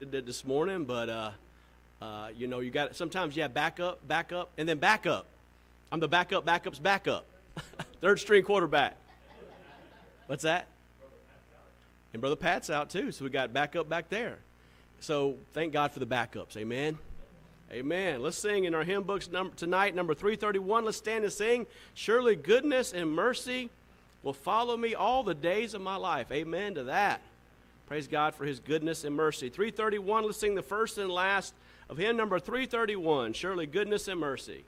this morning, but you know, you got sometimes you have backup, and then backup. I'm the backup, backup's backup. Third string quarterback. What's that? And Brother Pat's out too, so we got backup back there. So thank God for the backups. Amen. Amen. Let's sing in our hymn books tonight, number 331. Let's stand and sing. Surely goodness and mercy will follow me all the days of my life. Amen to that. Praise God for his goodness and mercy. 331, let's sing the first and last of hymn number 331, Surely Goodness and Mercy.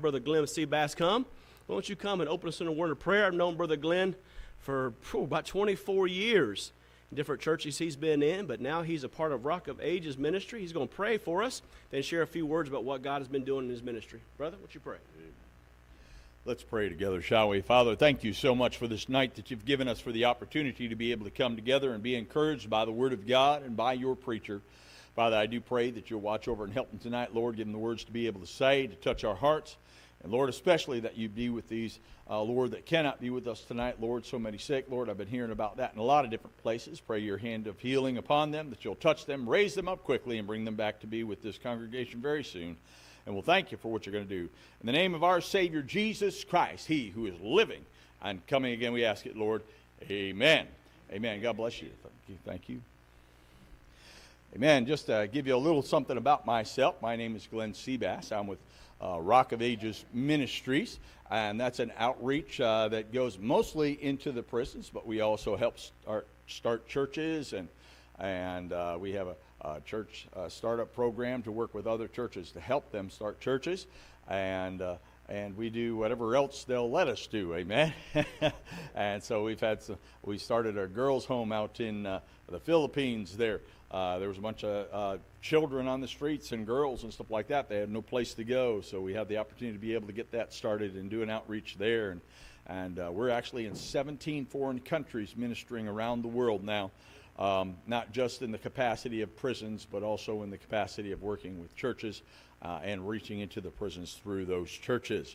Brother Glenn Seabass, come. Why don't you come and open us in a word of prayer? I've known Brother Glenn for about 24 years in different churches he's been in, but now he's a part of Rock of Ages Ministry. He's going to pray for us, then share a few words about what God has been doing in his ministry. Brother, would you pray? Let's pray together, shall we? Father, thank you so much for this night that you've given us for the opportunity to be able to come together and be encouraged by the Word of God and by your preacher. Father, I do pray that you'll watch over and help them tonight, Lord. Give them the words to be able to say, to touch our hearts. And, Lord, especially that you be with these, Lord, that cannot be with us tonight, Lord. So many sick, Lord. I've been hearing about that in a lot of different places. Pray your hand of healing upon them, that you'll touch them, raise them up quickly, and bring them back to be with this congregation very soon. And we'll thank you for what you're going to do. In the name of our Savior, Jesus Christ, he who is living and coming again, we ask it, Lord. Amen. Amen. God bless you. Thank you. Thank you. Amen. Just to give you a little something about myself, my name is Glenn Seabass. I'm with Rock of Ages Ministries, and that's an outreach that goes mostly into the prisons, but we also help start churches, and we have a church startup program to work with other churches to help them start churches, and we do whatever else they'll let us do, amen. And so we started a girls' home out in the Philippines there. There was a bunch of children on the streets and girls and stuff like that. They had no place to go, so we had the opportunity to be able to get that started and do an outreach there. And we're actually in 17 foreign countries ministering around the world now, not just in the capacity of prisons, but also in the capacity of working with churches and reaching into the prisons through those churches.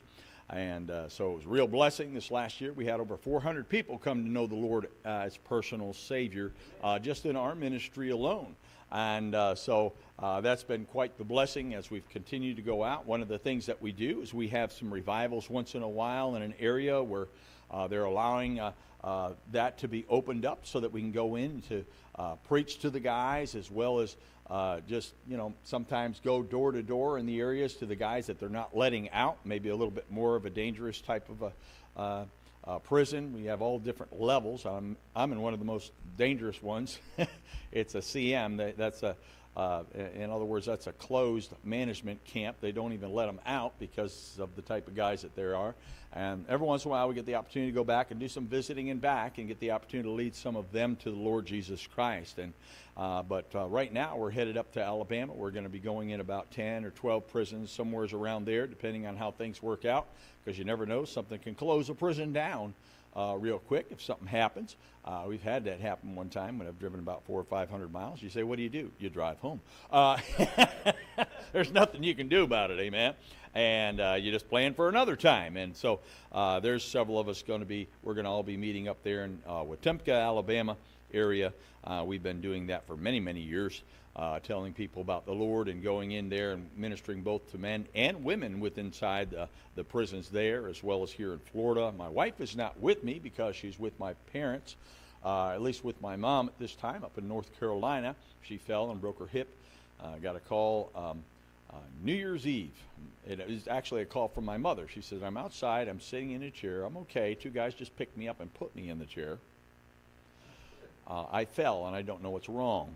And so it was a real blessing this last year. We had over 400 people come to know the Lord as personal Savior just in our ministry alone. And so that's been quite the blessing as we've continued to go out. One of the things that we do is we have some revivals once in a while in an area where they're allowing that to be opened up so that we can go in to preach to the guys as well as just, you know, sometimes go door to door in the areas to the guys that they're not letting out, maybe a little bit more of a dangerous type of a prison. We have all different levels. I'm in one of the most dangerous ones. It's a CM. That's a, in other words, that's a closed management camp. They don't even let them out because of the type of guys that there are. And every once in a while we get the opportunity to go back and do some visiting and back and get the opportunity to lead some of them to the Lord Jesus Christ. And but right now we're headed up to Alabama. We're going to be going in about 10 or 12 prisons, somewhere around there, depending on how things work out, because you never know, something can close a prison down real quick if something happens. We've had that happen one time when I've driven about 400 or 500 miles. You say, what do? You drive home. There's nothing you can do about it, amen? And you just plan for another time. And so there's several of us going to be, we're going to all be meeting up there in Wetumpka, Alabama area. We've been doing that for many, many years, telling people about the Lord and going in there and ministering both to men and women within the prisons there, as well as here in Florida. My wife is not with me because she's with my parents, at least with my mom at this time up in North Carolina. She fell and broke her hip. Got a call New Year's Eve. It was actually a call from my mother. She said, I'm outside, I'm sitting in a chair, I'm okay. Two guys just picked me up and put me in the chair. I fell and I don't know what's wrong.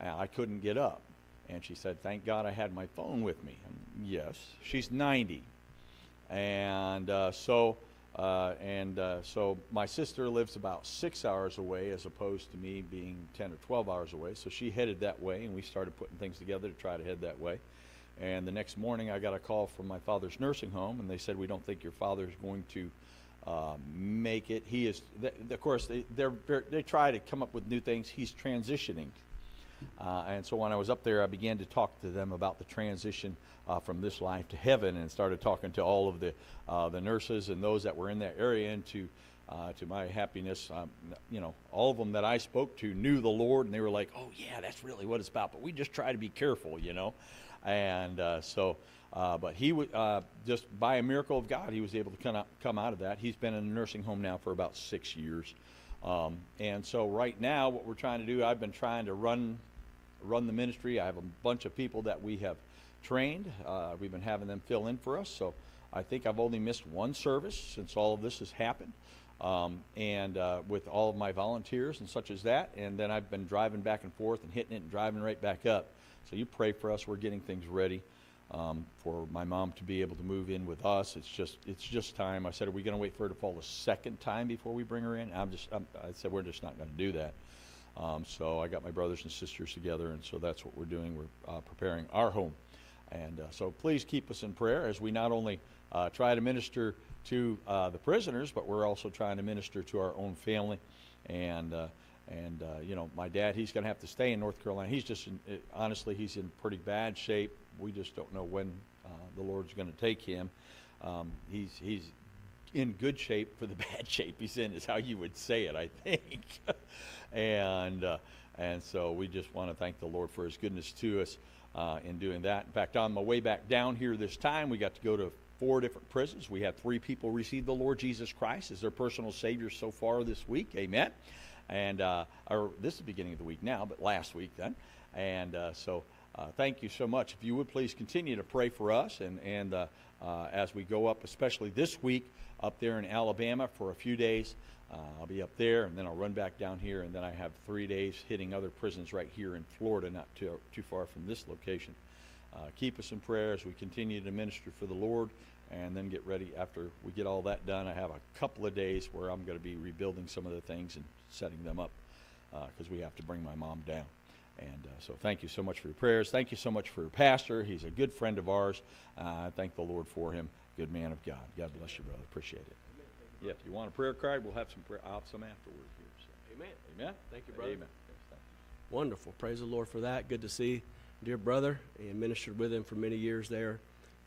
I couldn't get up. And she said, thank God I had my phone with me. And yes, she's 90. And so my sister lives about 6 hours away as opposed to me being 10 or 12 hours away. So she headed that way and we started putting things together to try to head that way. And the next morning I got a call from my father's nursing home and they said, we don't think your father's going to make it. He is, of course, they try to come up with new things. He's transitioning. And so when I was up there, I began to talk to them about the transition from this life to heaven, and started talking to all of the nurses and those that were in that area. And to my happiness, you know, all of them that I spoke to knew the Lord, and they were like, oh yeah, that's really what it's about. But we just try to be careful, you know. And but he was just by a miracle of God, he was able to come out of that. He's been in a nursing home now for about 6 years. And so right now what we're trying to do, I've been trying to run the ministry. I have a bunch of people that we have trained. We've been having them fill in for us. So I think I've only missed one service since all of this has happened. With all of my volunteers and such as that. And then I've been driving back and forth and hitting it and driving right back up. So you pray for us. We're getting things ready. For my mom to be able to move in with us, it's just time. I said, are we going to wait for her to fall a second time before we bring her in? I said, we're just not going to do that. So I got my brothers and sisters together, and so that's what we're doing. We're preparing our home, and so please keep us in prayer as we not only try to minister to the prisoners, but we're also trying to minister to our own family, and you know, my dad, he's going to have to stay in North Carolina. He's just honestly, he's in pretty bad shape. We just don't know when the Lord's going to take him. He's in good shape for the bad shape he's in, is how you would say it, I think. And so we just want to thank the Lord for his goodness to us in doing that. In fact, on my way back down here this time, we got to go to 4 different prisons. We had 3 people receive the Lord Jesus Christ as their personal Savior so far this week. Amen. And or this is the beginning of the week now, but last week then. And so... thank you so much. If you would please continue to pray for us, and as we go up, especially this week, up there in Alabama for a few days. I'll be up there, and then I'll run back down here, and then I have 3 days hitting other prisons right here in Florida, not too far from this location. Keep us in prayer as we continue to minister for the Lord, and then get ready. After we get all that done, I have a couple of days where I'm going to be rebuilding some of the things and setting them up, because we have to bring my mom down. And so thank you so much for your prayers. Thank you so much for your pastor. He's a good friend of ours. I thank the Lord for him. Good man of God. God bless you, brother. Appreciate it. Yeah, if you want a prayer card, we'll have some prayer some afterward here. So. Amen. Amen. Thank you, brother. Amen. Wonderful. Praise the Lord for that. Good to see dear brother. And ministered with him for many years there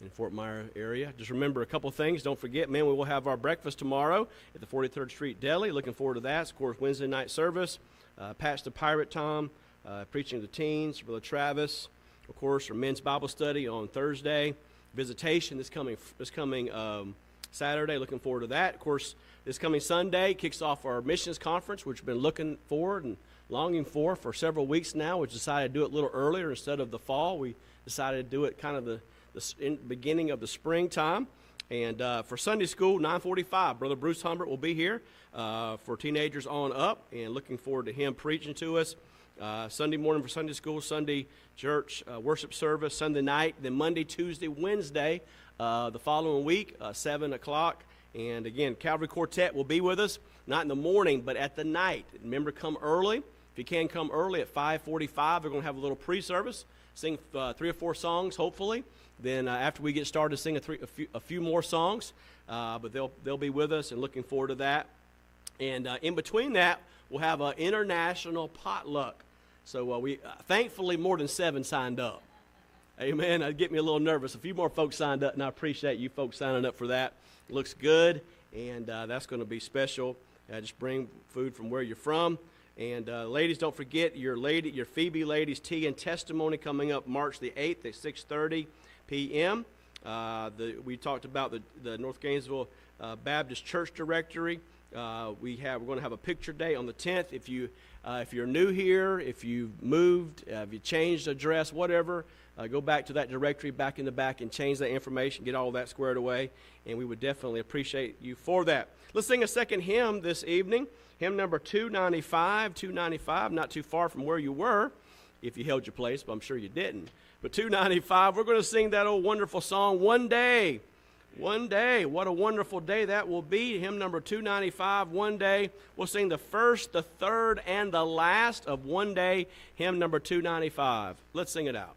in Fort Myer area. Just remember a couple things. Don't forget, man, we will have our breakfast tomorrow at the 43rd Street Deli. Looking forward to that. Of course, Wednesday night service. Patch the Pirate Tom. Preaching to teens, Brother Travis, of course, our men's Bible study on Thursday. Visitation this coming Saturday. Looking forward to that. Of course, this coming Sunday kicks off our missions conference, which we've been looking forward and longing for several weeks now. We decided to do it a little earlier instead of the fall. We decided to do it kind of the beginning of the springtime. And for Sunday school, 9:45, Brother Bruce Humbert will be here for teenagers on up, and looking forward to him preaching to us. Sunday morning for Sunday school, Sunday church worship service, Sunday night, then Monday, Tuesday, Wednesday, the following week, 7 o'clock. And again, Calvary Quartet will be with us, not in the morning, but at the night. Remember, come early. If you can come early at 5:45, we're going to have a little pre-service, sing 3 or 4 songs, hopefully. Then after we get started, sing a few more songs, but they'll be with us, and looking forward to that. And in between that, we'll have an international potluck. So thankfully, more than 7 signed up. Amen. That'd get me a little nervous. A few more folks signed up, and I appreciate you folks signing up for that. It looks good, and that's going to be special. Just bring food from where you're from. And ladies, don't forget your Phoebe ladies' tea and testimony coming up March the 8th at 6:30 p.m. We talked about the North Gainesville Baptist Church Directory. We're going to have a picture day on the 10th. If you're new here, if you've moved, if you changed address, whatever, go back to that directory back in the back and change that information, get all that squared away, and we would definitely appreciate you for that. Let's sing a second hymn this evening, hymn number 295, not too far from where you were, if you held your place, but I'm sure you didn't. But 295, we're going to sing that old wonderful song, One Day. One day, what a wonderful day that will be. Hymn number 295, One Day. We'll sing the first, the third, and the last of One Day, hymn number 295. Let's sing it out.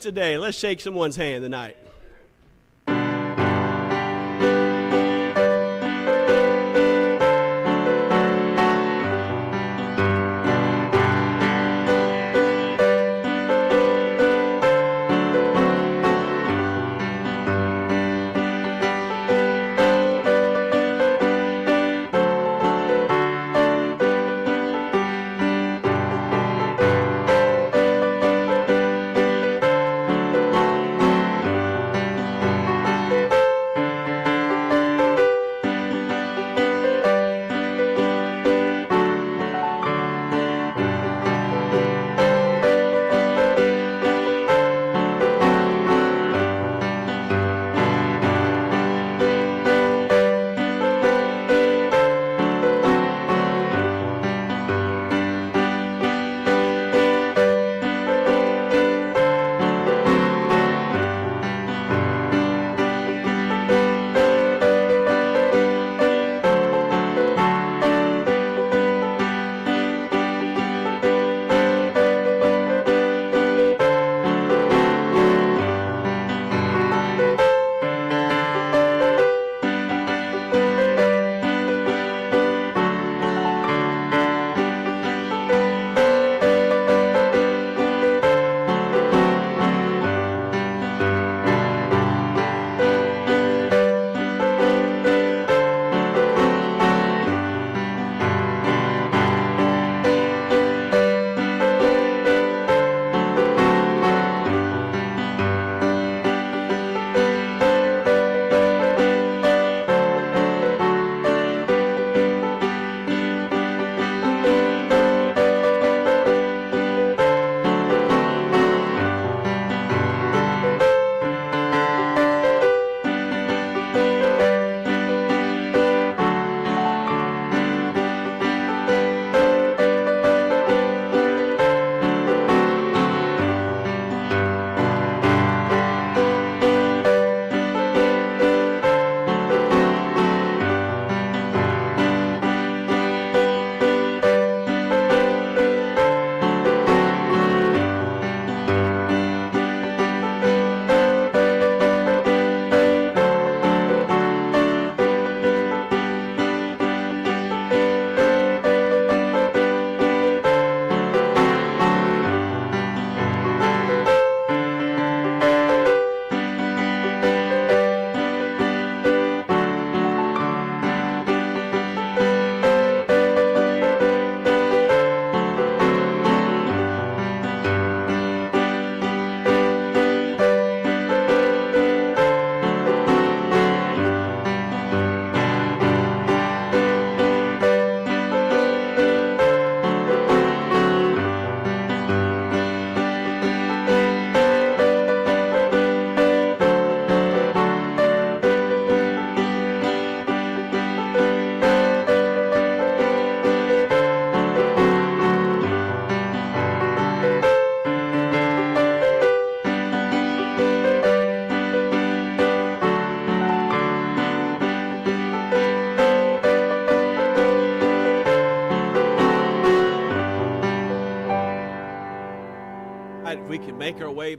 Today, let's shake someone's hand tonight.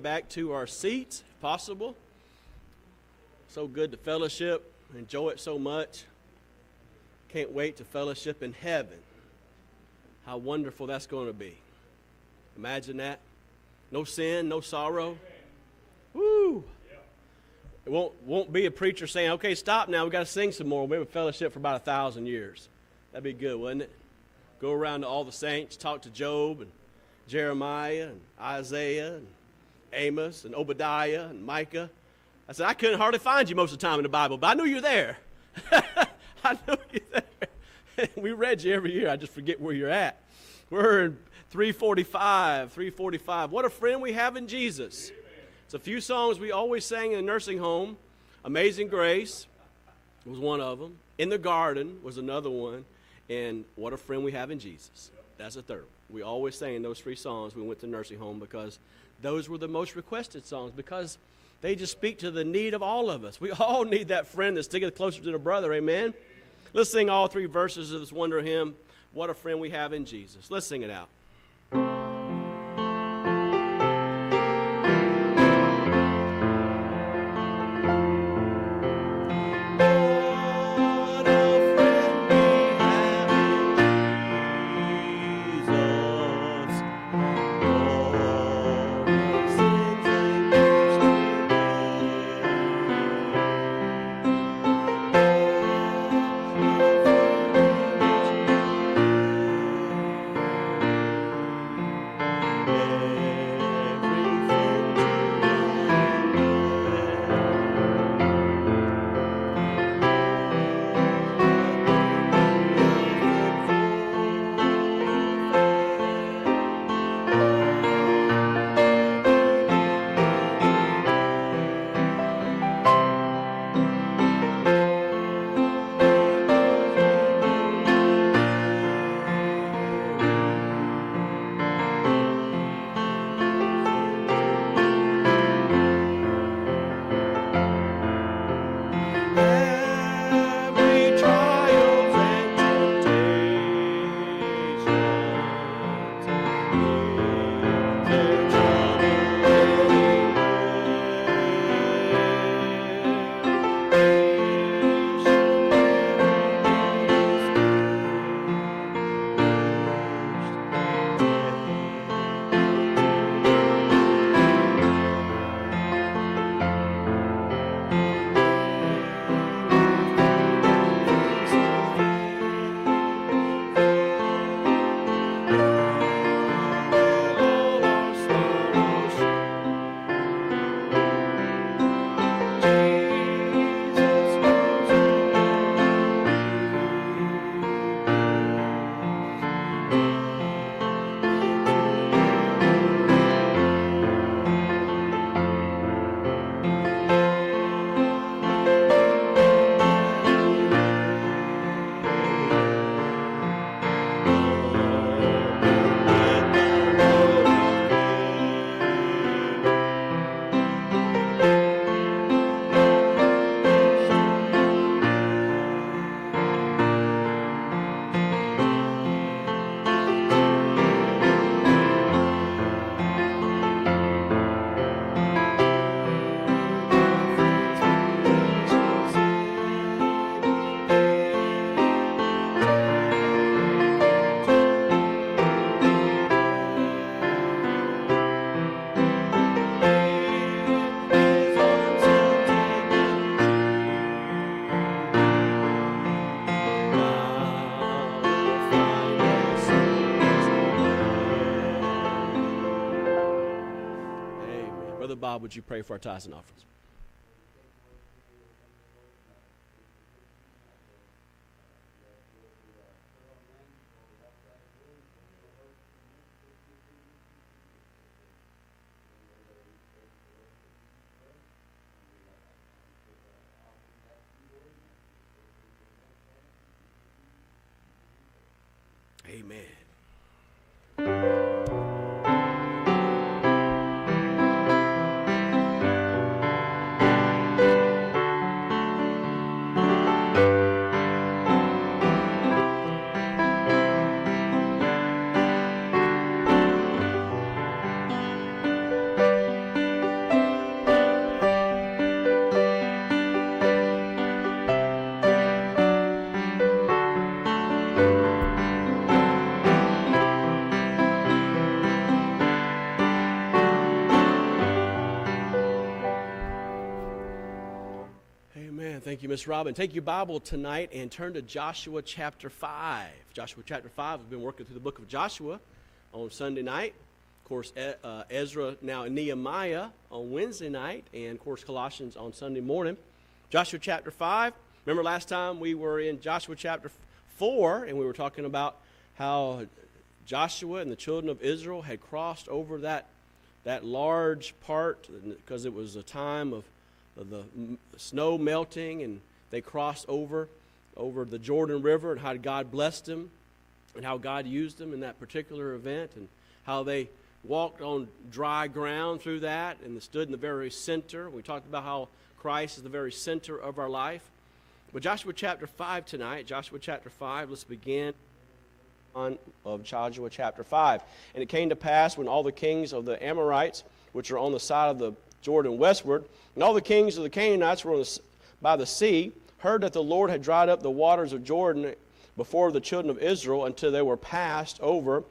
back to our seats if possible. So good to fellowship. Enjoy it so much. Can't wait to fellowship in heaven. How wonderful that's going to be. Imagine that. No sin, no sorrow. Woo! It won't be a preacher saying, okay, stop now, we've got to sing some more. We haven't fellowship for about 1,000 years. That'd be good, wouldn't it? Go around to all the saints, talk to Job and Jeremiah and Isaiah and Amos and Obadiah and Micah. I said, I couldn't hardly find you most of the time in the Bible, but I knew you were there. I knew you were there. We read you every year. I just forget where you're at. We're in 345. What a friend we have in Jesus. It's a few songs we always sang in the nursing home. Amazing Grace was one of them. In the Garden was another one. And What a Friend We Have in Jesus. That's a third one. We always sang those three songs when we went to nursing home because those were the most requested songs because they just speak to the need of all of us. We all need that friend that's sticking closer to the brother, amen? Let's sing all three verses of this wonder hymn, What a Friend We Have in Jesus. Let's sing it out. Bob, would you pray for our tithes and offerings? Amen. Amen. Thank you, Miss Robin. Take your Bible tonight and turn to Joshua chapter 5. Joshua chapter 5, we've been working through the book of Joshua on Sunday night. Of course, Ezra now and Nehemiah on Wednesday night, and of course, Colossians on Sunday morning. Joshua chapter 5. Remember last time we were in Joshua chapter 4, and we were talking about how Joshua and the children of Israel had crossed over that large part, because it was a time of the snow melting, and they crossed over the Jordan River, and how God blessed them and how God used them in that particular event, and how they walked on dry ground through that and stood in the very center. We talked about how Christ is the very center of our life. But Joshua chapter 5 tonight, Joshua chapter 5, let's begin of Joshua chapter 5. And it came to pass when all the kings of the Amorites, which are on the side of the Jordan westward, and all the kings of the Canaanites were by the sea, heard that the Lord had dried up the waters of Jordan before the children of Israel until they were passed over,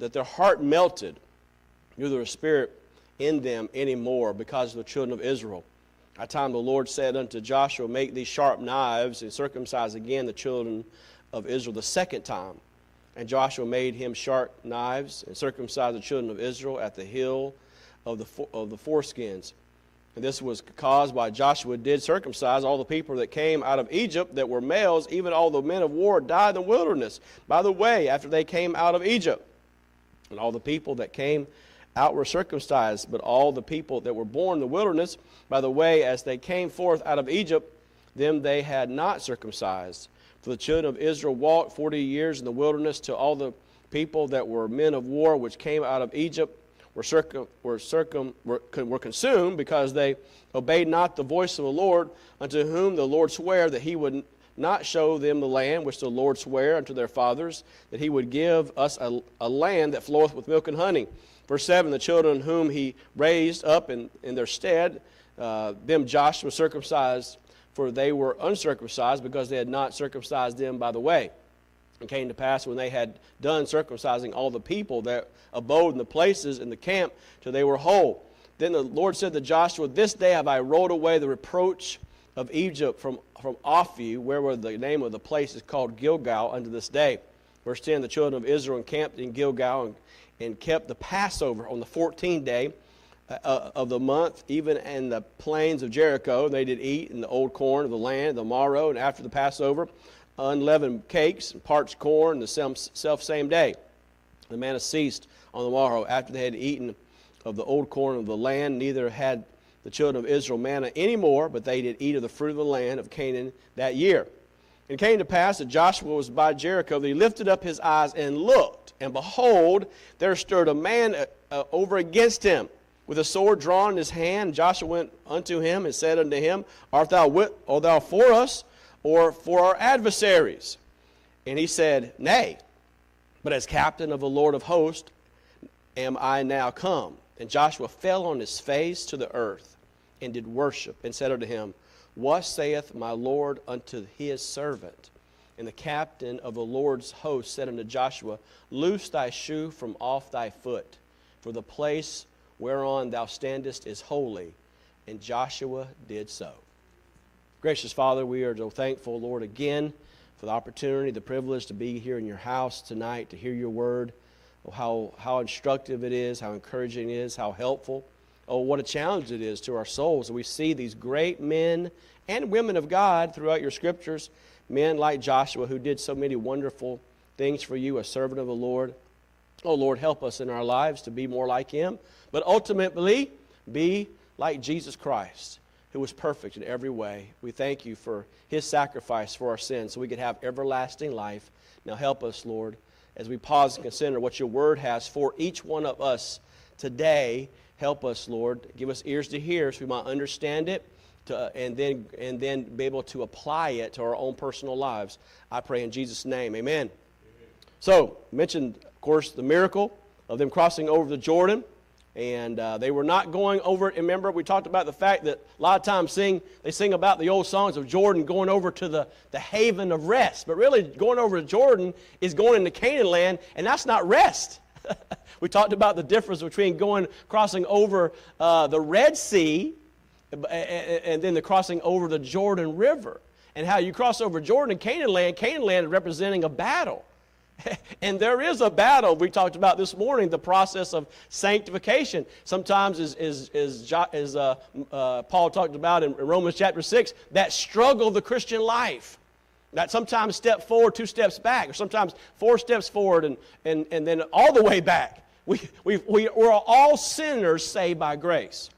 that their heart melted, neither a spirit in them any more, because of the children of Israel. At the time the Lord said unto Joshua, make these sharp knives, and circumcise again the children of Israel the second time. And Joshua made him sharp knives, and circumcised the children of Israel at the hill of the foreskins. And this was caused by Joshua did circumcise all the people that came out of Egypt that were males, even all the men of war died in the wilderness by the way after they came out of Egypt. And all the people that came out were circumcised, but all the people that were born in the wilderness by the way as they came forth out of Egypt, them they had not circumcised. For the children of Israel walked 40 years in the wilderness, till all the people that were men of war which came out of Egypt were consumed, because they obeyed not the voice of the Lord, unto whom the Lord sware that he would not show them the land which the Lord sware unto their fathers, that he would give us a land that floweth with milk and honey. Verse 7, the children whom he raised up in their stead, them Joshua circumcised, for they were uncircumcised, because they had not circumcised them by the way. It came to pass when they had done circumcising all the people that abode in the places in the camp till they were whole. Then the Lord said to Joshua, this day have I rolled away the reproach of Egypt from off you, where the name of the place is called Gilgal unto this day. Verse 10, the children of Israel encamped in Gilgal and kept the Passover on the 14th day of the month, even in the plains of Jericho. They did eat in the old corn of the land, the morrow, and after the Passover, unleavened cakes and parched corn the self same day. The manna ceased on the morrow after they had eaten of the old corn of the land, neither had the children of Israel manna any more, but they did eat of the fruit of the land of Canaan that year. And it came to pass that Joshua was by Jericho, that he lifted up his eyes and looked, and behold, there stood a man over against him, with a sword drawn in his hand. Joshua went unto him and said unto him, Art thou for us, or for our adversaries? And he said, Nay, but as captain of the Lord of hosts am I now come. And Joshua fell on his face to the earth, and did worship, and said unto him, What saith my Lord unto his servant? And the captain of the Lord's host said unto Joshua, Loose thy shoe from off thy foot, for the place whereon thou standest is holy. And Joshua did so. Gracious Father, we are so thankful, Lord, again for the opportunity, the privilege to be here in your house tonight, to hear your word. Oh, how instructive it is, how encouraging it is, how helpful. Oh, what a challenge it is to our souls. We see these great men and women of God throughout your scriptures, men like Joshua who did so many wonderful things for you, a servant of the Lord. Oh, Lord, help us in our lives to be more like him, but ultimately be like Jesus Christ, who was perfect in every way. We thank you for his sacrifice for our sins so we could have everlasting life. Now help us, Lord, as we pause and consider what your word has for each one of us today. Help us, Lord. Give us ears to hear so we might understand it, and then be able to apply it to our own personal lives. I pray in Jesus' name. Amen. So, mentioned, of course, the miracle of them crossing over the Jordan. And they were not going over it. And remember, we talked about the fact that a lot of times they sing about the old songs of Jordan going over to the haven of rest. But really, going over to Jordan is going into Canaan land, and that's not rest. We talked about the difference between crossing over the Red Sea and then the crossing over the Jordan River, and how you cross over Jordan, Canaan land representing a battle. And there is a battle. We talked about this morning the process of sanctification. Sometimes, as Paul talked about in Romans chapter 6, that struggle of the Christian life. That sometimes step forward, two steps back, or sometimes four steps forward and then all the way back. We're all sinners saved by grace.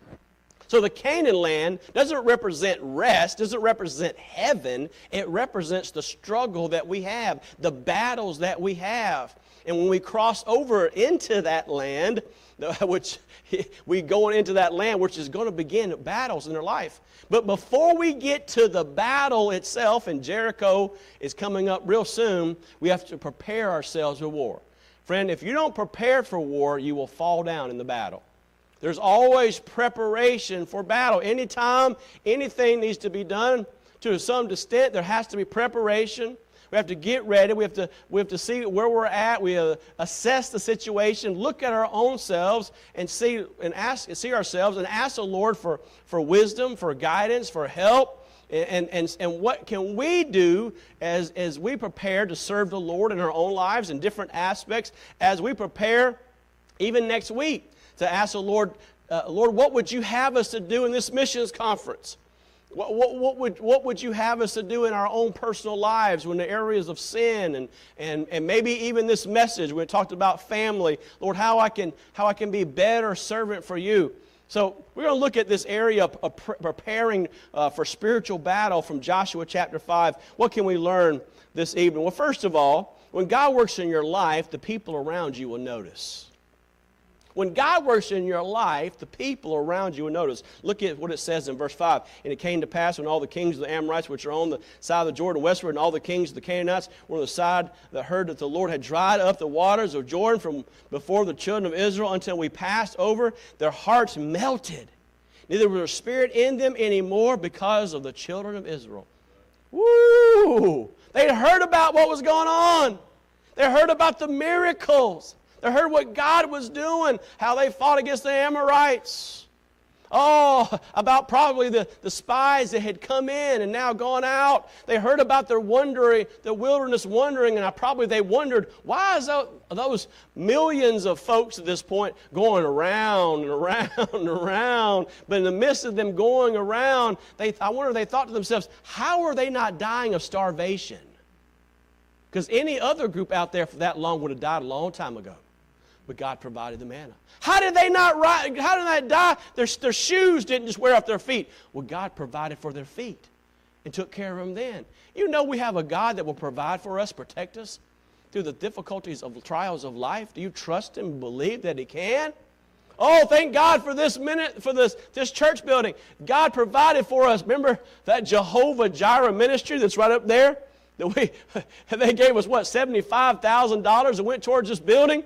So the Canaan land doesn't represent rest, doesn't represent heaven. It represents the struggle that we have, the battles that we have. And when we cross over into that land, which we go into that land, which is going to begin battles in their life. But before we get to the battle itself, and Jericho is coming up real soon, we have to prepare ourselves for war. Friend, if you don't prepare for war, you will fall down in the battle. There's always preparation for battle. Anytime anything needs to be done, to some extent, there has to be preparation. We have to get ready. We have to see where we're at. We assess the situation, look at our own selves, and see ourselves and ask the Lord for wisdom, for guidance, for help. And what can we do as we prepare to serve the Lord in our own lives in different aspects, as we prepare even next week to ask the Lord, Lord, what would you have us to do in this missions conference? What would you have us to do in our own personal lives when the areas of sin and maybe even this message we talked about family, Lord, how I can be a better servant for you. So we're going to look at this area of preparing for spiritual battle from Joshua chapter 5. What can we learn this evening? Well, first of all, when God works in your life, the people around you will notice. When God works in your life, the people around you will notice. Look at what it says in verse 5. And it came to pass when all the kings of the Amorites, which are on the side of the Jordan westward, and all the kings of the Canaanites were on the side, that heard that the Lord had dried up the waters of Jordan from before the children of Israel until we passed over, their hearts melted. Neither was there spirit in them anymore because of the children of Israel. Woo! They'd heard about what was going on. They heard about the miracles. They heard what God was doing, how they fought against the Amorites. Oh, about probably the spies that had come in and now gone out. They heard about their wandering, the wilderness wandering, and probably they wondered, why is those millions of folks at this point going around and around and around? But in the midst of them going around, I wonder, they thought to themselves, how are they not dying of starvation? Because any other group out there for that long would have died a long time ago. But God provided the manna. How did they not ride, how did they die? Their shoes didn't just wear off their feet. Well, God provided for their feet and took care of them then. You know we have a God that will provide for us, protect us through the difficulties of the trials of life. Do you trust Him and believe that He can? Oh, thank God for this minute, for this church building. God provided for us. Remember that Jehovah Jireh ministry that's right up there? They gave us, what, $75,000 that went towards this building?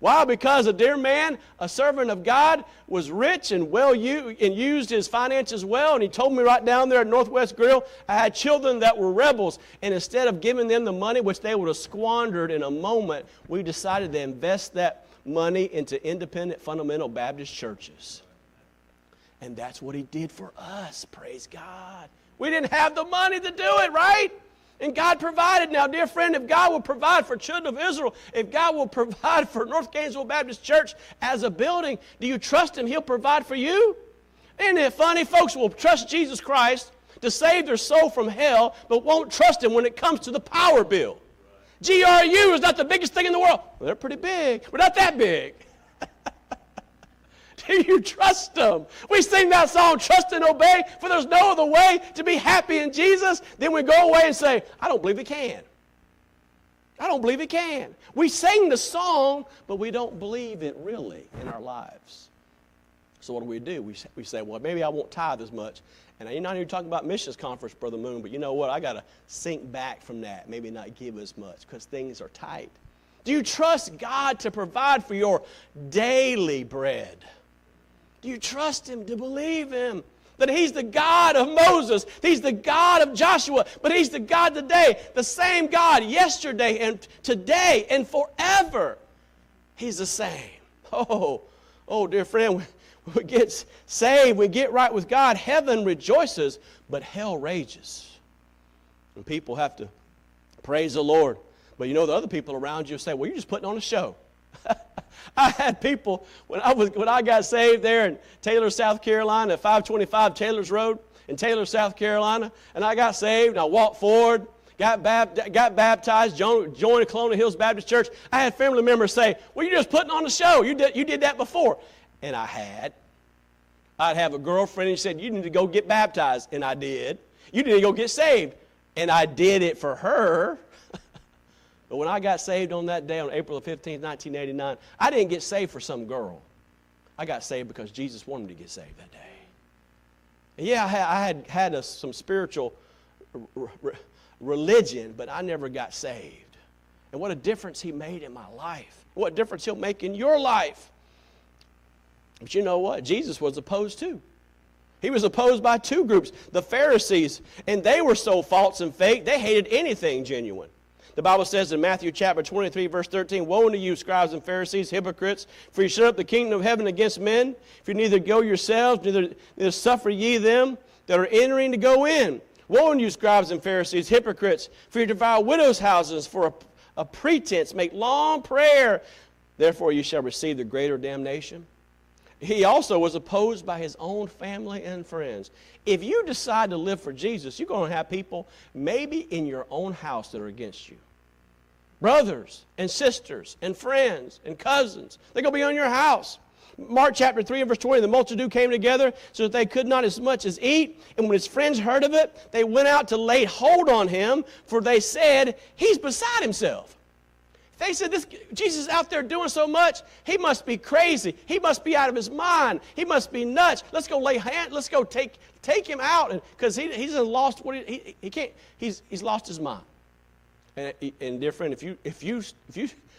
Why? Because a dear man, a servant of God, was rich and well and used his finances well. And he told me right down there at Northwest Grill, I had children that were rebels. And instead of giving them the money, which they would have squandered in a moment, we decided to invest that money into independent fundamental Baptist churches. And that's what He did for us, praise God. We didn't have the money to do it, right? And God provided. Now, dear friend, if God will provide for children of Israel, if God will provide for North Gainesville Baptist Church as a building, do you trust Him? He'll provide for you? Isn't it funny? Folks will trust Jesus Christ to save their soul from hell, but won't trust Him when it comes to the power bill. GRU is not the biggest thing in the world. Well, they're pretty big. We're not that big. Do you trust Him? We sing that song, Trust and Obey, for there's no other way to be happy in Jesus. Then we go away and say, I don't believe He can. I don't believe He can. We sing the song, but we don't believe it really in our lives. So what do? We say, well, maybe I won't tithe as much. And you're not even talking about missions conference, Brother Moon, but you know what? I got to sink back from that, maybe not give as much because things are tight. Do you trust God to provide for your daily bread? Do you trust Him to believe Him? That He's the God of Moses. He's the God of Joshua. But He's the God today. The same God yesterday and today and forever. He's the same. Oh, dear friend, we get saved, we get right with God, heaven rejoices, but hell rages. And people have to praise the Lord. But you know, the other people around you say, well, you're just putting on a show. I had people, when I got saved there in Taylor, South Carolina, at 525 Taylor's Road in Taylor, South Carolina, and I got saved, and I walked forward, got baptized, joined Colonial Hills Baptist Church. I had family members say, well, you're just putting on a show. You did that before. And I had. I'd have a girlfriend, and she said, you need to go get baptized, and I did. You need to go get saved, and I did it for her. But when I got saved on that day, on April 15, 1989, I didn't get saved for some girl. I got saved because Jesus wanted me to get saved that day. And yeah, I had some spiritual religion, but I never got saved. And what a difference he made in my life. What difference he'll make in your life. But you know what? Jesus was opposed too. He was opposed by two groups, the Pharisees, and they were so false and fake, they hated anything genuine. The Bible says in Matthew chapter 23, verse 13, woe unto you, scribes and Pharisees, hypocrites, for you shut up the kingdom of heaven against men. If you neither go yourselves, neither suffer ye them that are entering to go in. Woe unto you, scribes and Pharisees, hypocrites, for you devour widows' houses for a pretense. Make long prayer, therefore you shall receive the greater damnation. He also was opposed by his own family and friends. If you decide to live for Jesus, you're going to have people maybe in your own house that are against you. Brothers and sisters and friends and cousins, they're going to be on your house. Mark chapter 3 and verse 20, the multitude came together so that they could not as much as eat. And when his friends heard of it, they went out to lay hold on him, for they said, he's beside himself. They said, this Jesus is out there doing so much, he must be crazy. He must be out of his mind. He must be nuts. Let's go lay hand. Let's go take him out, because he's lost what he can't. He's lost his mind. And dear friend, if you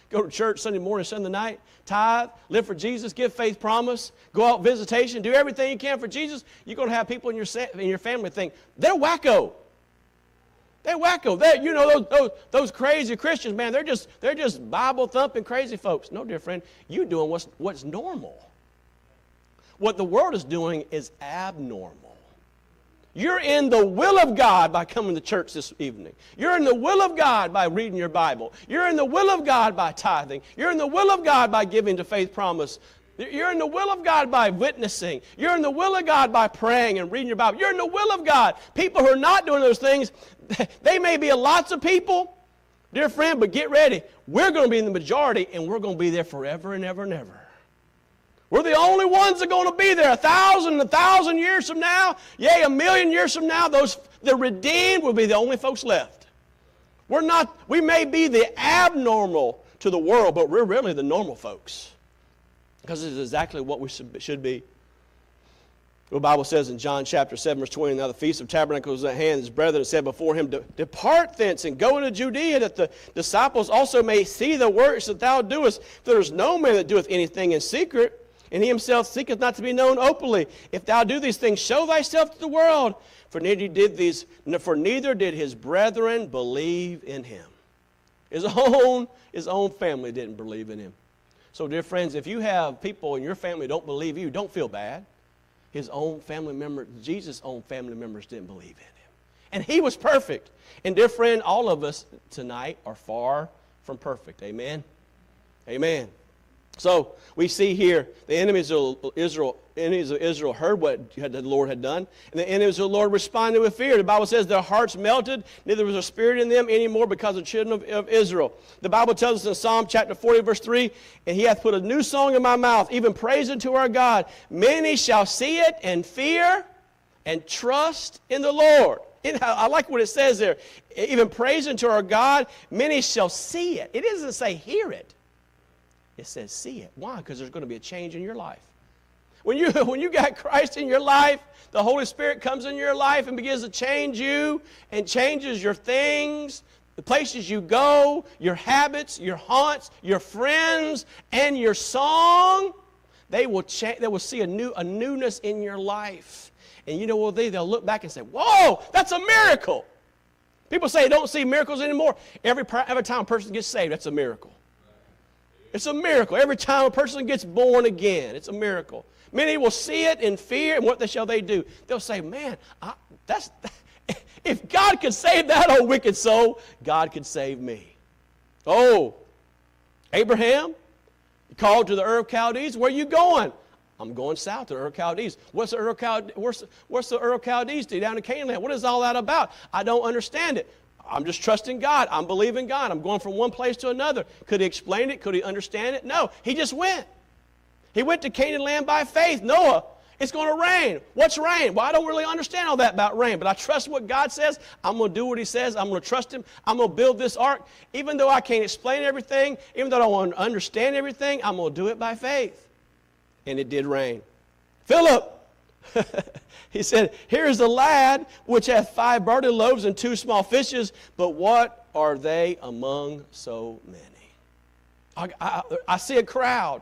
go to church Sunday morning, Sunday night, tithe, live for Jesus, give faith promise, go out visitation, do everything you can for Jesus, you're going to have people in your family think they're wacko. They're wacko. You know, those crazy Christians, man, they're just Bible-thumping crazy folks. No, dear friend, you're doing what's normal. What the world is doing is abnormal. You're in the will of God by coming to church this evening. You're in the will of God by reading your Bible. You're in the will of God by tithing. You're in the will of God by giving to faith promise. You're in the will of God by witnessing. You're in the will of God by praying and reading your Bible. You're in the will of God. People who are not doing those things, they may be lots of people, dear friend, but get ready. We're going to be in the majority, and we're going to be there forever and ever and ever. We're the only ones that are going to be there 1,000 years from now. Yea, 1,000,000 years from now, those the redeemed will be the only folks left. We may be the abnormal to the world, but we're really the normal folks. Because this is exactly what we should be. The Bible says in John chapter 7, verse 20, now the Feast of Tabernacles was at hand. His brethren said before him, depart thence and go into Judea, that the disciples also may see the works that thou doest. For there is no man that doeth anything in secret, and he himself seeketh not to be known openly. If thou do these things, show thyself to the world. For neither did his brethren believe in him. His own family didn't believe in him. So, dear friends, if you have people in your family don't believe you, don't feel bad. His own family members, Jesus' own family members didn't believe in him. And he was perfect. And, dear friend, all of us tonight are far from perfect. Amen? Amen. So, we see here the enemies of Israel heard what the Lord had done, and the enemies of the Lord responded with fear. The Bible says their hearts melted, neither was a spirit in them anymore because of the children of Israel. The Bible tells us in Psalm chapter 40, verse 3, and he hath put a new song in my mouth, even praise unto our God. Many shall see it and fear and trust in the Lord. I like what it says there. Even praise unto our God, many shall see it. It doesn't say hear it. It says see it. Why? Because there's going to be a change in your life. When you got Christ in your life, the Holy Spirit comes in your life and begins to change you and changes your things, the places you go, your habits, your haunts, your friends, and your song. They will see a newness in your life. And you know what? They'll look back and say, whoa, that's a miracle. People say they don't see miracles anymore. Every time a person gets saved, that's a miracle. It's a miracle. Every time a person gets born again, it's a miracle. Many will see it in fear, and what shall they do? They'll say, man, if God could save that old wicked soul, God could save me. Oh, Abraham, called to the Ur of Chaldees, where are you going? I'm going south to the Ur of Chaldees. What's the Ur of Chaldees? What's the Ur of Chaldees do down in Canaan land? What is all that about? I don't understand it. I'm just trusting God. I'm believing God. I'm going from one place to another. Could he explain it? Could he understand it? No. He just went. He went to Canaan land by faith. Noah, it's going to rain. What's rain? Well, I don't really understand all that about rain, but I trust what God says. I'm going to do what he says. I'm going to trust him. I'm going to build this ark. Even though I can't explain everything, even though I don't understand everything, I'm going to do it by faith. And it did rain. Philip, he said, here is the lad which hath 5 barley loaves and 2 small fishes, but what are they among so many? I see a crowd.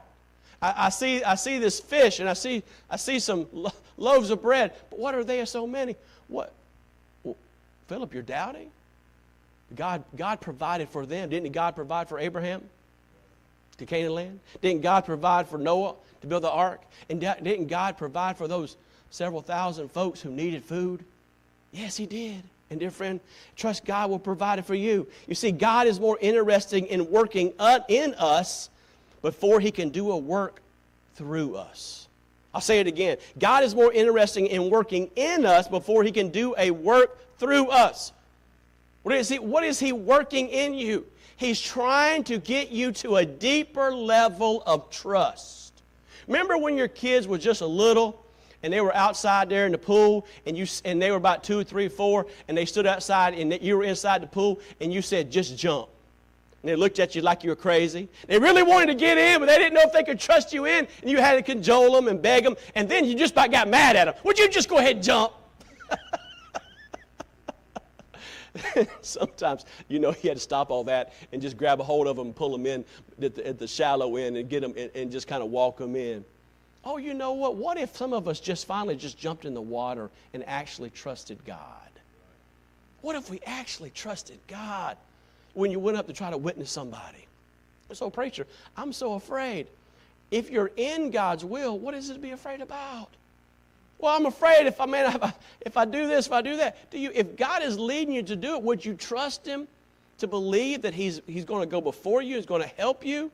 I see this fish, and I see some loaves of bread. But what are they so many? What? Well, Philip, you're doubting? God provided for them. Didn't God provide for Abraham to Canaan land? Didn't God provide for Noah to build the ark? And didn't God provide for those several thousand folks who needed food? Yes, he did. And dear friend, trust God will provide it for you. You see, God is more interested in working in us before he can do a work through us. I'll say it again. God is more interested in working in us before he can do a work through us. What is he working in you? He's trying to get you to a deeper level of trust. Remember when your kids were just a little and they were outside there in the pool and they were about 2, 3, 4 and they stood outside and you were inside the pool and you said, just jump. And they looked at you like you were crazy. They really wanted to get in, but they didn't know if they could trust you in. And you had to cajole them and beg them. And then you just about got mad at them. Would you just go ahead and jump? Sometimes, you had to stop all that and just grab a hold of them and pull them in at the shallow end and get them and just kind of walk them in. Oh, you know what? What if some of us just finally just jumped in the water and actually trusted God? What if we actually trusted God? When you went up to try to witness somebody. So, preacher, I'm so afraid. If you're in God's will, what is it to be afraid about? Well, I'm afraid if I do this, if I do that. If God is leading you to do it, would you trust him to believe that he's going to go before you, he's going to help you?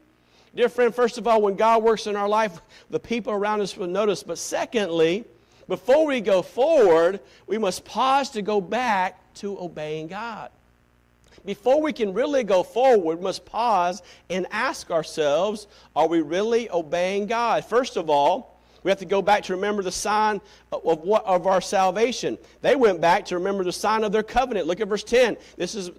Dear friend, first of all, when God works in our life, the people around us will notice. But secondly, before we go forward, we must pause to go back to obeying God. Before we can really go forward, we must pause and ask ourselves, are we really obeying God? First of all, we have to go back to remember the sign of our salvation. They went back to remember the sign of their covenant. Look at verse 10. Verse 5.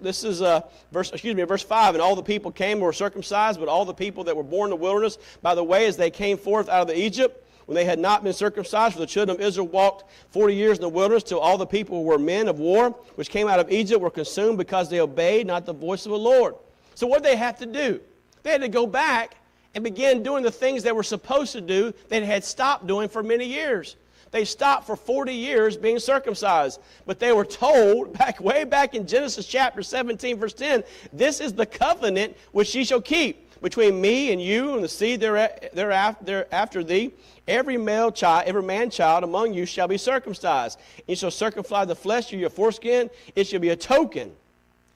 And all the people came and were circumcised, but all the people that were born in the wilderness, by the way, as they came forth out of Egypt, when they had not been circumcised, for the children of Israel walked 40 years in the wilderness, till all the people who were men of war, which came out of Egypt, were consumed, because they obeyed not the voice of the Lord. So what did they have to do? They had to go back and begin doing the things they were supposed to do they had stopped doing for many years. They stopped for 40 years being circumcised. But they were told, way back in Genesis chapter 17, verse 10, this is the covenant which ye shall keep between me and you and the seed thereafter thee. Every man-child among you shall be circumcised. You shall circumcise the flesh of your foreskin. It shall be a token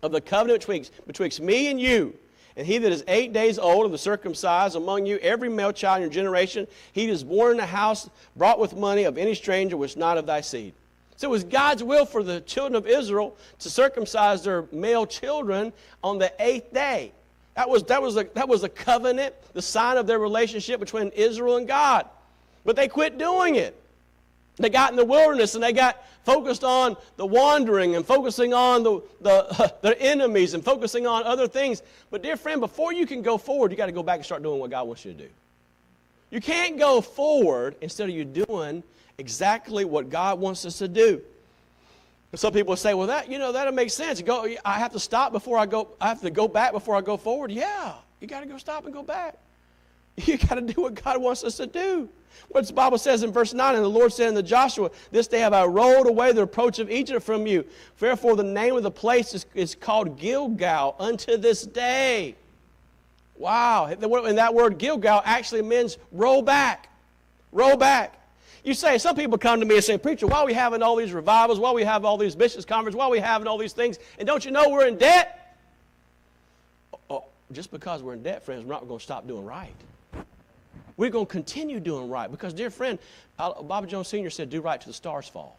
of the covenant betwixt me and you. And he that is 8 days old of the circumcised among you, every male child in your generation, he that is born in a house, brought with money of any stranger, was not of thy seed. So it was God's will for the children of Israel to circumcise their male children on the 8th day. That was the covenant, the sign of their relationship between Israel and God. But they quit doing it. They got in the wilderness and they got focused on the wandering and focusing on their enemies and focusing on other things. But dear friend, before you can go forward, you got to go back and start doing what God wants you to do. You can't go forward instead of you doing exactly what God wants us to do. And some people say, well, that'll make sense. I have to stop before I go. I have to go back before I go forward. Yeah, you got to go stop and go back. You got to do what God wants us to do. What the Bible says in verse 9, and the Lord said unto Joshua, this day have I rolled away the reproach of Egypt from you. Therefore the name of the place is called Gilgal unto this day. Wow. And that word Gilgal actually means roll back. Roll back. You say, some people come to me and say, preacher, why are we having all these revivals? Why are we having all these missions conferences? Why are we having all these things? And don't you know we're in debt? Oh, just because we're in debt, friends, we're not going to stop doing right. We're going to continue doing right because, dear friend, Bob Jones Sr. said, do right till the stars fall.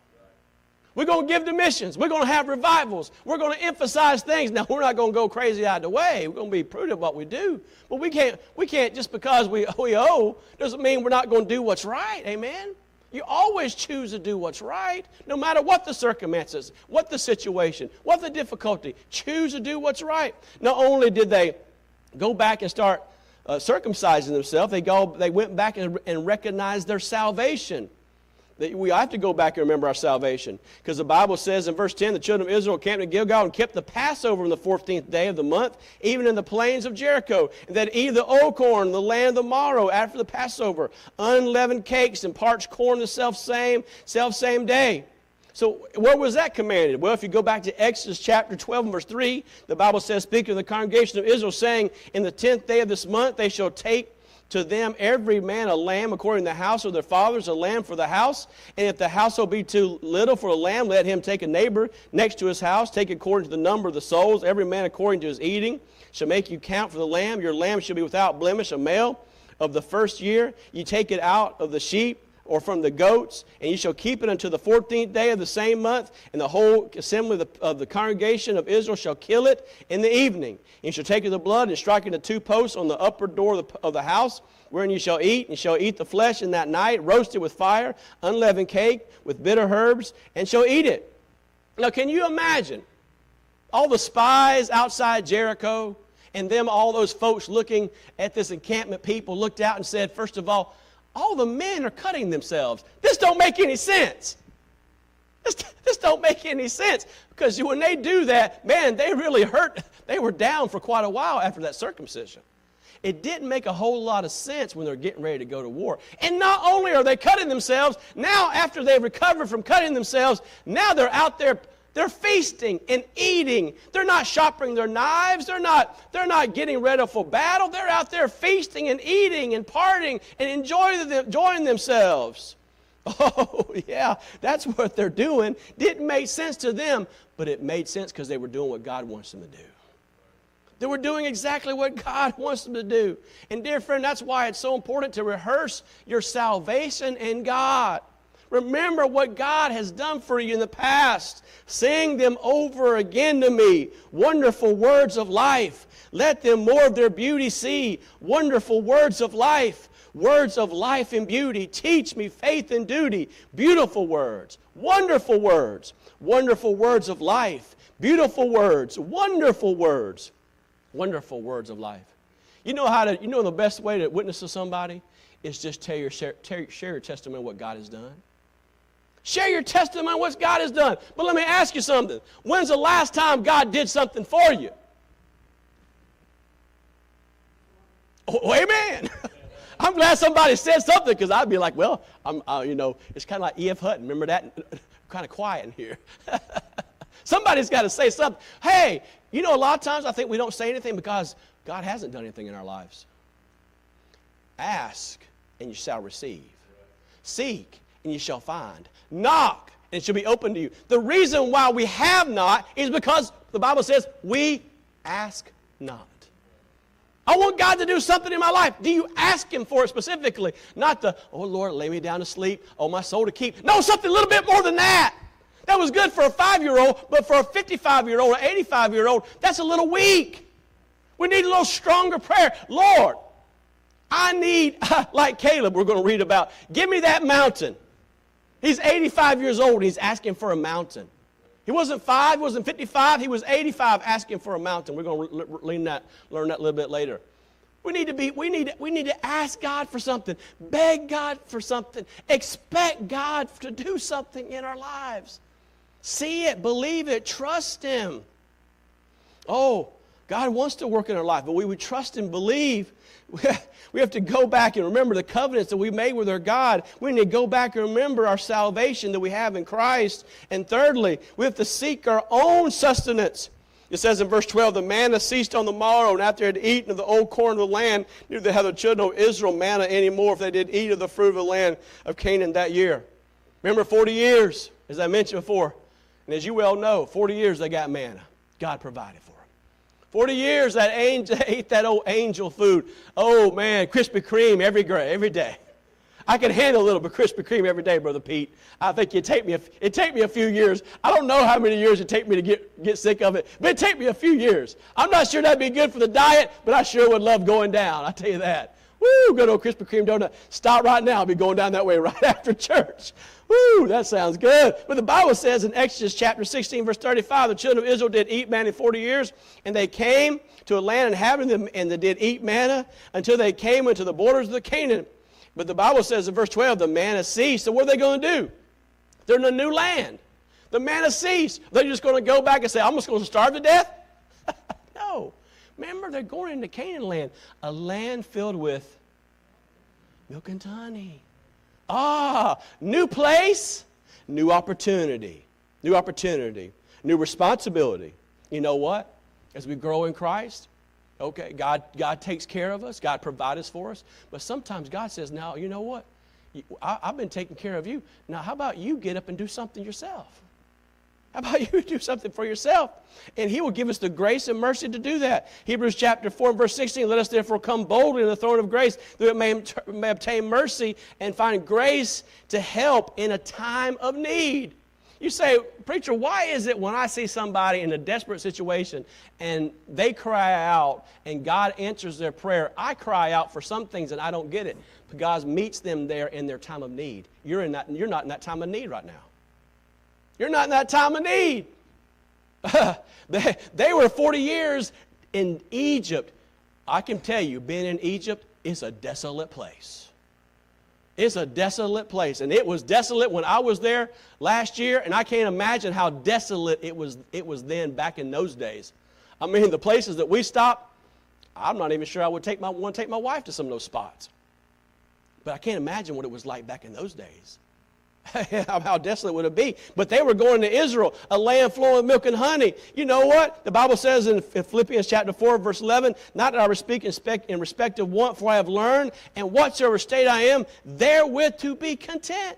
We're going to give to missions. We're going to have revivals. We're going to emphasize things. Now, we're not going to go crazy out of the way. We're going to be prudent about what we do. But we can't just because we owe doesn't mean we're not going to do what's right. Amen? You always choose to do what's right, no matter what the circumstances, what the situation, what the difficulty. Choose to do what's right. Not only did they go back and start circumcising themselves, they went back and recognized their salvation. We have to go back and remember our salvation. Because the Bible says in verse 10, the children of Israel camped at Gilgal and kept the Passover on the 14th day of the month, even in the plains of Jericho, and that eat the old corn, the land of the morrow, after the Passover, unleavened cakes and parched corn the self-same day. So where was that commanded? Well, if you go back to Exodus chapter 12 and verse 3, the Bible says, speaking to the congregation of Israel, saying, in the 10th day of this month they shall take to them every man a lamb according to the house of their fathers, a lamb for the house. And if the household be too little for a lamb, let him take a neighbor next to his house, take according to the number of the souls, every man according to his eating, shall make you count for the lamb. Your lamb shall be without blemish, a male of the first year. You take it out of the sheep or from the goats, and you shall keep it until the 14th day of the same month, and the whole assembly of the congregation of Israel shall kill it in the evening. And you shall take of the blood, and strike into two posts on the upper door of the house, wherein you shall eat, and shall eat the flesh in that night, roasted with fire, unleavened cake, with bitter herbs, and shall eat it. Now, can you imagine all the spies outside Jericho, and them, all those folks looking at this encampment, people looked out and said, first of all the men are cutting themselves. This don't make any sense. This don't make any sense. Because when they do that, man, they really hurt. They were down for quite a while after that circumcision. It didn't make a whole lot of sense when they're getting ready to go to war. And not only are they cutting themselves, now after they've recovered from cutting themselves, now they're out there. They're feasting and eating. They're not sharpening their knives. They're not getting ready for battle. They're out there feasting and eating and partying and enjoying themselves. Oh, yeah, that's what they're doing. Didn't make sense to them, but it made sense because they were doing what God wants them to do. They were doing exactly what God wants them to do. And, dear friend, that's why it's so important to rehearse your salvation in God. Remember what God has done for you in the past. Sing them over again to me. Wonderful words of life. Let them more of their beauty see. Wonderful words of life. Words of life and beauty. Teach me faith and duty. Beautiful words. Wonderful words. Wonderful words of life. Beautiful words. Wonderful words. Wonderful words of life. You know the best way to witness to somebody is just share your testimony of what God has done. Share your testimony of what God has done. But let me ask you something. When's the last time God did something for you? Oh, amen. I'm glad somebody said something because I'd be like, well, it's kind of like E.F. Hutton. Remember that? Kind of quiet in here. Somebody's got to say something. Hey, a lot of times I think we don't say anything because God hasn't done anything in our lives. Ask, and you shall receive. Seek, and you shall find. Knock, and it shall be open to you. The reason why we have not is because the Bible says we ask not. I want God to do something in my life. Do you ask Him for it specifically? Not the, oh, Lord, lay me down to sleep. Oh, my soul to keep. No, something a little bit more than that. That was good for a 5-year-old, but for a 55-year-old, an 85-year-old, that's a little weak. We need a little stronger prayer. Lord, I need, like Caleb we're going to read about, give me that mountain. He's 85 years old and he's asking for a mountain. He wasn't 5, he wasn't 55, he was 85 asking for a mountain. We're going to learn that a little bit later. We need to ask God for something, beg God for something, expect God to do something in our lives. See it, believe it, trust Him. Oh, God wants to work in our life, but we would trust and believe. We have to go back and remember the covenants that we made with our God. We need to go back and remember our salvation that we have in Christ. And thirdly, we have to seek our own sustenance. It says in verse 12, the manna ceased on the morrow, and after they had eaten of the old corn of the land, neither had the children of Israel manna anymore, if they did eat of the fruit of the land of Canaan that year. Remember, 40 years, as I mentioned before. And as you well know, 40 years they got manna. God provided for them. 40 years that angel ate that old angel food. Oh, man, Krispy Kreme every day. I can handle a little bit of Krispy Kreme every day, Brother Pete. I think it take me a few years. I don't know how many years it take me to get sick of it, but it take me a few years. I'm not sure that'd be good for the diet, but I sure would love going down. I tell you that. Woo, good old Krispy Kreme donut. Stop right now. I'll be going down that way right after church. Woo, that sounds good. But the Bible says in Exodus chapter 16, verse 35, the children of Israel did eat manna in 40 years, and they came to a land inhabited them, and they did eat manna until they came into the borders of the Canaan. But the Bible says in verse 12, the manna ceased. So what are they going to do? They're in a new land. The manna ceased. They're just going to go back and say, I'm just going to starve to death? No. Remember, they're going into Canaan land, a land filled with milk and honey. Ah, new place, new opportunity. New opportunity, new responsibility. You know what? As we grow in Christ, okay, God takes care of us. God provides for us. But sometimes God says, now, you know what? I've been taking care of you. Now, how about you get up and do something yourself? How about you do something for yourself? And he will give us the grace and mercy to do that. Hebrews chapter 4, verse 16, let us therefore come boldly to the throne of grace, that it may obtain mercy and find grace to help in a time of need. You say, preacher, why is it when I see somebody in a desperate situation and they cry out and God answers their prayer, I cry out for some things and I don't get it? But God meets them there in their time of need. You're not in that time of need right now. You're not in that time of need. They were 40 years in Egypt. I can tell you, being in Egypt is a desolate place. It's a desolate place. And it was desolate when I was there last year, and I can't imagine how desolate it was then back in those days. I mean, the places that we stopped, I'm not even sure I would want to take my wife to some of those spots. But I can't imagine what it was like back in those days. How desolate would it be? But they were going to Israel, a land flowing with milk and honey. You know what? The Bible says in Philippians chapter 4, verse 11, not that I speak in respect of want, for I have learned, and whatsoever state I am, therewith to be content.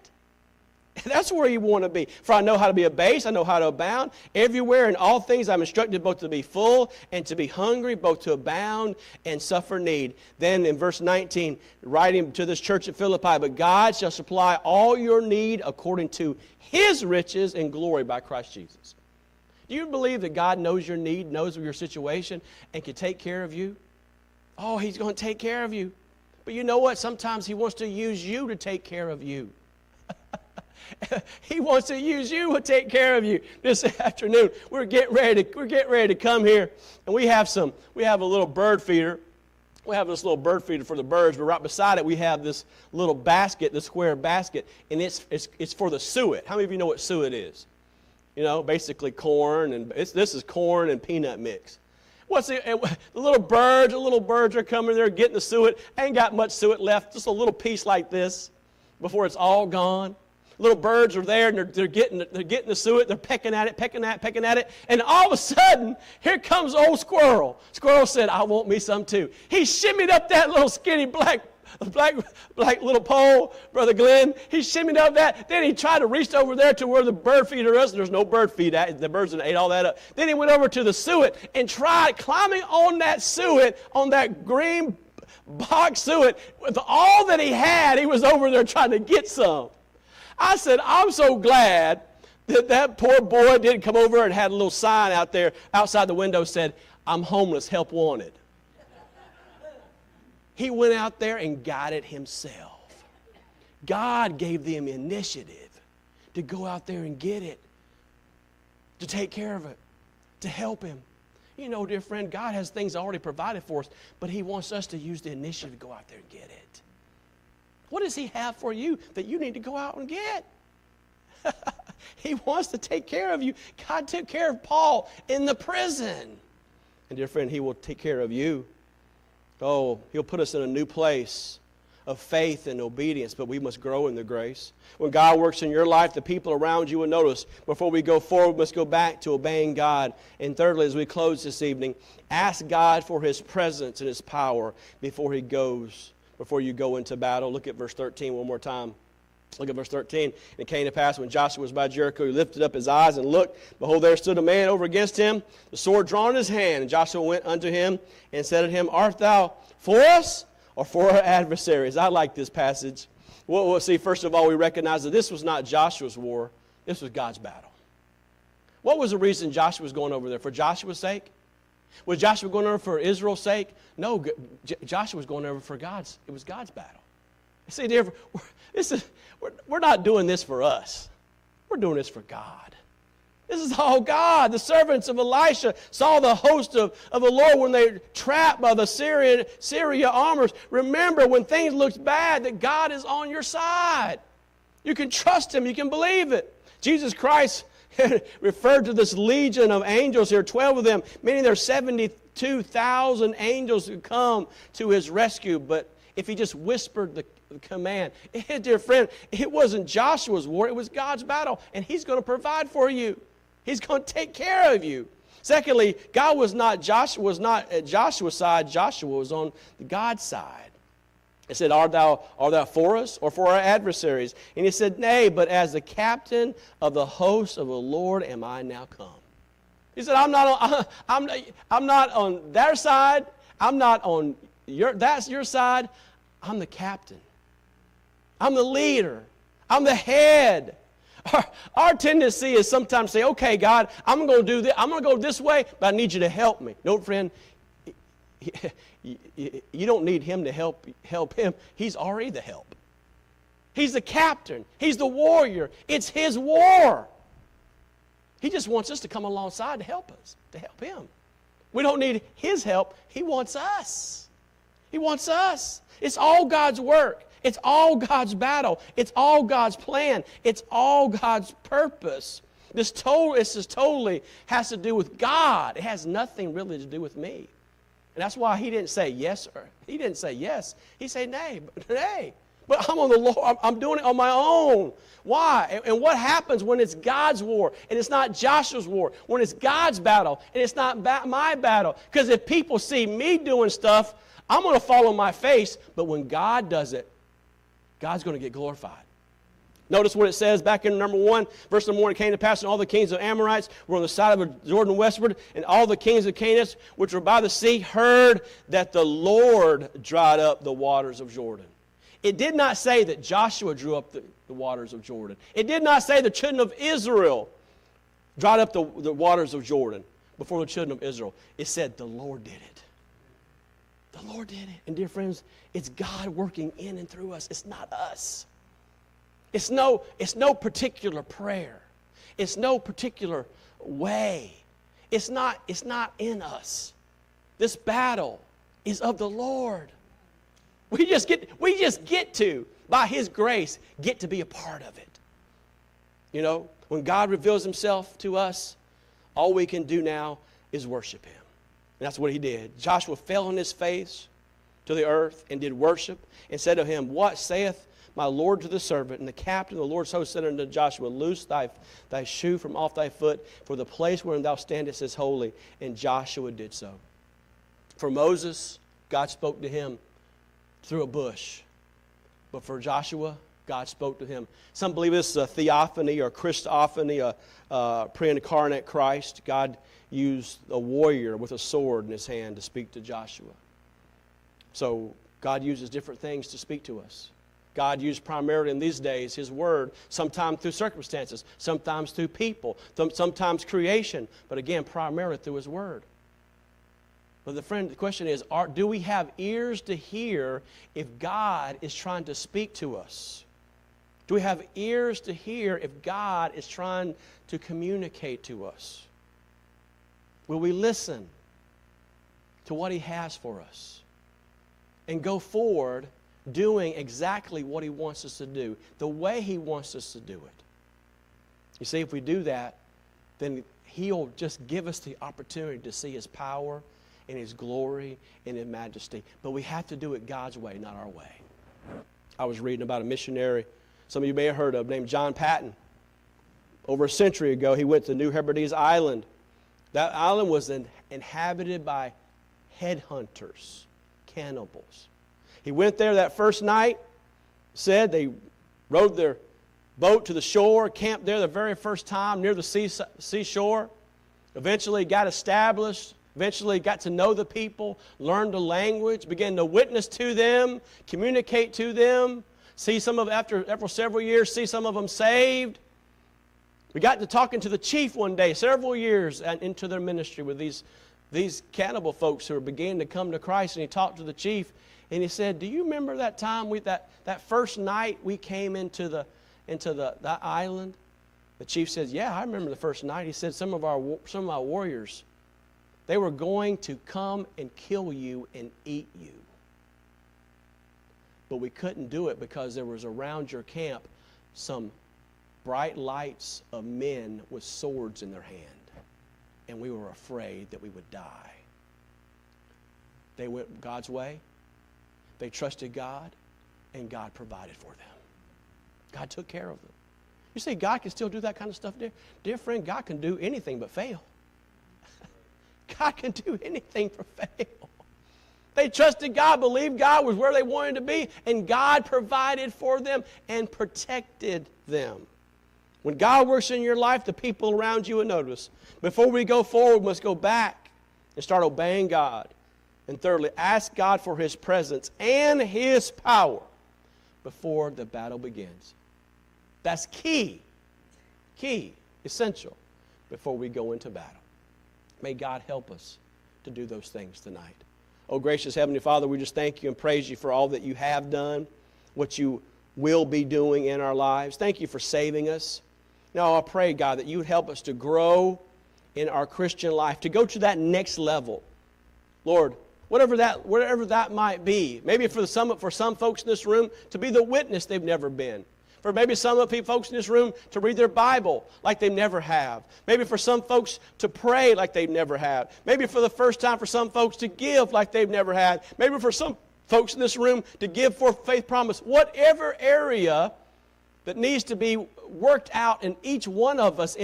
That's where you want to be. For I know how to be abased, I know how to abound. Everywhere in all things I'm instructed both to be full and to be hungry, both to abound and suffer need. Then in verse 19, writing to this church at Philippi, but God shall supply all your need according to his riches and glory by Christ Jesus. Do you believe that God knows your need, knows your situation, and can take care of you? Oh, he's going to take care of you. But you know what? Sometimes he wants to use you to take care of you. He wants to use you to take care of you. This afternoon, we're getting ready to come here, and we have a little bird feeder. We have this little bird feeder for the birds, but right beside it we have this little basket, this square basket, and it's for the suet. How many of you know what suet is? You know, basically corn, and this is corn and peanut mix. The little birds are coming there getting the suet. Ain't got much suet left, just a little piece like this before it's all gone. Little birds are there, and they're getting the suet. They're pecking at it. And all of a sudden, here comes old Squirrel. Squirrel said, I want me some too. He shimmied up that little skinny black little pole, Brother Glenn. He shimmied up that. Then he tried to reach over there to where the bird feeder is. There's no bird feed. The birds ate all that up. Then he went over to the suet and tried climbing on that suet, on that green box suet. With all that he had, he was over there trying to get some. I said, I'm so glad that poor boy didn't come over and had a little sign out there outside the window said, I'm homeless, help wanted. He went out there and got it himself. God gave them initiative to go out there and get it, to take care of it, to help him. You know, dear friend, God has things already provided for us, but he wants us to use the initiative to go out there and get it. What does he have for you that you need to go out and get? He wants to take care of you. God took care of Paul in the prison. And dear friend, he will take care of you. Oh, he'll put us in a new place, of faith and obedience, but we must grow in the grace. When God works in your life, the people around you will notice. Before we go forward, we must go back to obeying God. And thirdly, as we close this evening, ask God for His presence and His power before you go into battle. Look at verse 13 one more time. Look at verse 13. And it came to pass when Joshua was by Jericho, he lifted up his eyes and looked. Behold, there stood a man over against him, the sword drawn in his hand. And Joshua went unto him and said unto him, Art thou for us or for our adversaries? I like this passage. We'll see, first of all, we recognize that this was not Joshua's war. This was God's battle. What was the reason Joshua was going over there? For Joshua's sake? Was Joshua going over for Israel's sake? No, Joshua was going over for God's. It was God's battle. See, dear, we're not doing this for us. We're doing this for God. This is all God. The servants of Elisha saw the host of the Lord when they were trapped by the Syria armors. Remember, when things look bad, that God is on your side. You can trust Him. You can believe it. Jesus Christ referred to this legion of angels here, 12 of them, meaning there are 72,000 angels who come to His rescue. But if He just whispered the command. Dear friend, it wasn't Joshua's war, it was God's battle, and He's going to provide for you. He's going to take care of you. Secondly, God was not at Joshua's side. Joshua was on God's side. It said, Art thou for us or for our adversaries? And he said, Nay, but as the captain of the host of the Lord am I now come. He said, I'm not on their side. I'm not on your side. I'm the captain. I'm the leader. I'm the head. Our tendency is sometimes say, okay, God, I'm going to do this. I'm going to go this way, but I need you to help me. No, friend, you don't need Him to help Him. He's already the help. He's the captain. He's the warrior. It's His war. He just wants us to come alongside to help us, to help Him. We don't need His help. He wants us. He wants us. It's all God's work. It's all God's battle. It's all God's plan. It's all God's purpose. This totally has to do with God. It has nothing really to do with me. And that's why He didn't say yes, or He didn't say yes. He said nay, but nay. But I'm on the Lord. I'm doing it on my own. Why? And what happens when it's God's war and it's not Joshua's war? When it's God's battle and it's not my battle? Because if people see me doing stuff, I'm going to fall on my face, but when God does it, God's going to get glorified. Notice what it says back in verse 1, it came to pass, and all the kings of Amorites were on the side of Jordan westward, and all the kings of Canaanites, which were by the sea, heard that the Lord dried up the waters of Jordan. It did not say that Joshua drew up the waters of Jordan. It did not say the children of Israel dried up the waters of Jordan before the children of Israel. It said the Lord did it. The Lord did it. And dear friends, it's God working in and through us. It's not us. It's no particular prayer. It's no particular way. It's not in us. This battle is of the Lord. We just get to, by His grace, get to be a part of it. You know, when God reveals Himself to us, all we can do now is worship Him. And that's what he did. Joshua fell on his face to the earth and did worship and said to him, What saith my Lord to the servant? And the captain of the Lord's host said unto Joshua, Loose thy shoe from off thy foot, for the place wherein thou standest is holy. And Joshua did so. For Moses, God spoke to him through a bush. But for Joshua, God spoke to him. Some believe this is a theophany or Christophany, a pre-incarnate Christ. God used a warrior with a sword in his hand to speak to Joshua. So God uses different things to speak to us. God used primarily in these days His Word, sometimes through circumstances, sometimes through people, sometimes creation, but again, primarily through His Word. But the question is, do we have ears to hear if God is trying to speak to us? Do we have ears to hear if God is trying to communicate to us? Will we listen to what He has for us and go forward doing exactly what He wants us to do, the way He wants us to do it? You see, if we do that, then He'll just give us the opportunity to see His power and His glory and His majesty. But we have to do it God's way, not our way. I was reading about a missionary, some of you may have heard of, named John Patton. Over a century ago, he went to New Hebrides Island. That island was inhabited by headhunters, cannibals. He went there that first night, said they rowed their boat to the shore, camped there the very first time near the seashore, eventually got established, eventually got to know the people, learned the language, began to witness to them, communicate to them, see some of, after several years, see some of them saved. We got to talking to the chief one day, several years into their ministry with these cannibal folks who were beginning to come to Christ, and he talked to the chief, and he said, "Do you remember that time, that first night we came into the island?" The chief says, "Yeah, I remember the first night." He said, "Some of my warriors, they were going to come and kill you and eat you. But we couldn't do it because there was around your camp some bright lights of men with swords in their hand, and we were afraid that we would die." They went God's way. They trusted God, and God provided for them. God took care of them. You say God can still do that kind of stuff, dear friend? God can do anything but fail. God can do anything but fail. They trusted God, believed God was where they wanted to be, and God provided for them and protected them. When God works in your life, the people around you will notice. Before we go forward, we must go back and start obeying God. And thirdly, ask God for His presence and His power before the battle begins. That's key. Key. Essential. Before we go into battle. May God help us to do those things tonight. Oh, gracious Heavenly Father, we just thank you and praise you for all that you have done, what you will be doing in our lives. Thank you for saving us. Now I pray, God, that you would help us to grow in our Christian life, to go to that next level. Lord, whatever that might be, maybe for some folks in this room to be the witness they've never been. For maybe some of the folks in this room to read their Bible like they never have. Maybe for some folks to pray like they've never had. Maybe for the first time for some folks to give like they've never had. Maybe for some folks in this room to give forth faith promise. Whatever area that needs to be worked out in each one of us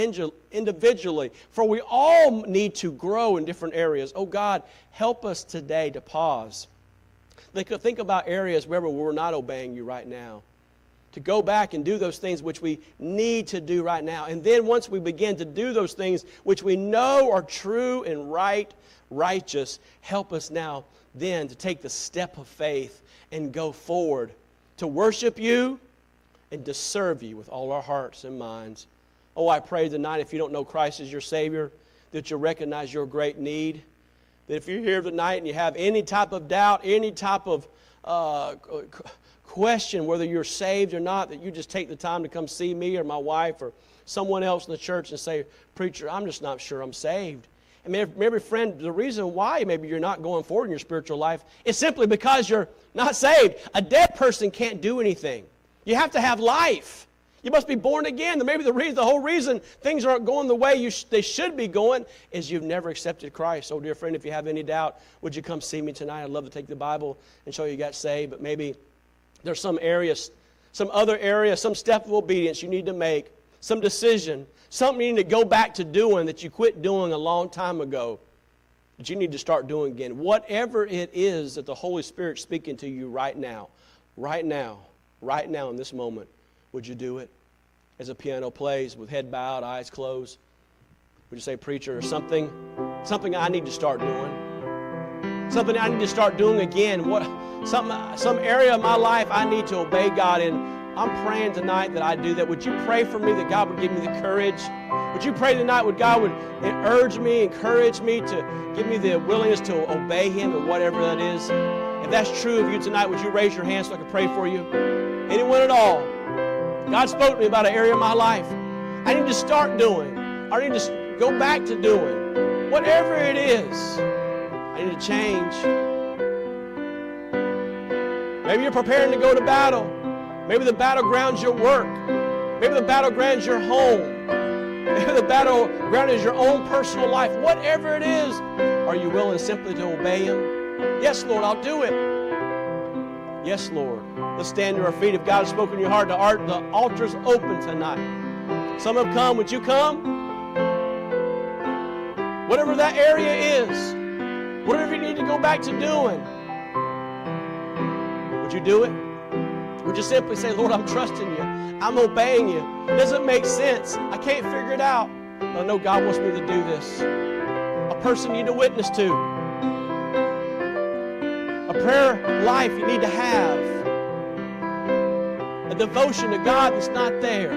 individually. For we all need to grow in different areas. Oh God, help us today to pause. Think about areas where we're not obeying you right now. To go back and do those things which we need to do right now. And then once we begin to do those things which we know are true and righteous, help us now then to take the step of faith and go forward to worship you and to serve you with all our hearts and minds. Oh, I pray tonight if you don't know Christ as your Savior, that you'll recognize your great need. That if you're here tonight and you have any type of doubt, any type of question whether you're saved or not, that you just take the time to come see me or my wife or someone else in the church and say, "Preacher, I'm just not sure I'm saved." And maybe, friend, the reason why maybe you're not going forward in your spiritual life is simply because you're not saved. A dead person can't do anything. You have to have life. You must be born again. Maybe the whole reason things aren't going the way they should be going is you've never accepted Christ. Oh, dear friend, if you have any doubt, would you come see me tonight? I'd love to take the Bible and show you got saved, but maybe there's some areas, some other area, some step of obedience you need to make, some decision, something you need to go back to doing that you quit doing a long time ago that you need to start doing again. Whatever it is that the Holy Spirit's speaking to you right now in this moment, would you do it? As the piano plays with head bowed, eyes closed, would you say, "Preacher, something I need to start doing, something I need to start doing again, some area of my life I need to obey God in. I'm praying tonight that I do that." Would you pray for me that God would give me the courage? Would you pray tonight that God would urge me, encourage me, to give me the willingness to obey Him and whatever that is? If that's true of you tonight, would you raise your hand so I can pray for you? Anyone at all? God spoke to me about an area of my life I need to start doing. I need to go back to doing. Whatever it is, I need to change. Maybe you're preparing to go to battle. Maybe the battleground's your work. Maybe the battleground's your home. Maybe the battleground is your own personal life. Whatever it is, are you willing simply to obey Him? Yes, Lord, I'll do it. Yes, Lord. Let's stand to our feet. If God has spoken to your heart, the altar's open tonight. Some have come. Would you come? Whatever that area is, whatever you need to go back to doing, would you do it? Would you simply say, Lord, I'm trusting you. I'm obeying you. It doesn't make sense. I can't figure it out. But I know God wants me to do this. A person you need to witness to. A prayer life you need to have. A devotion to God that's not there.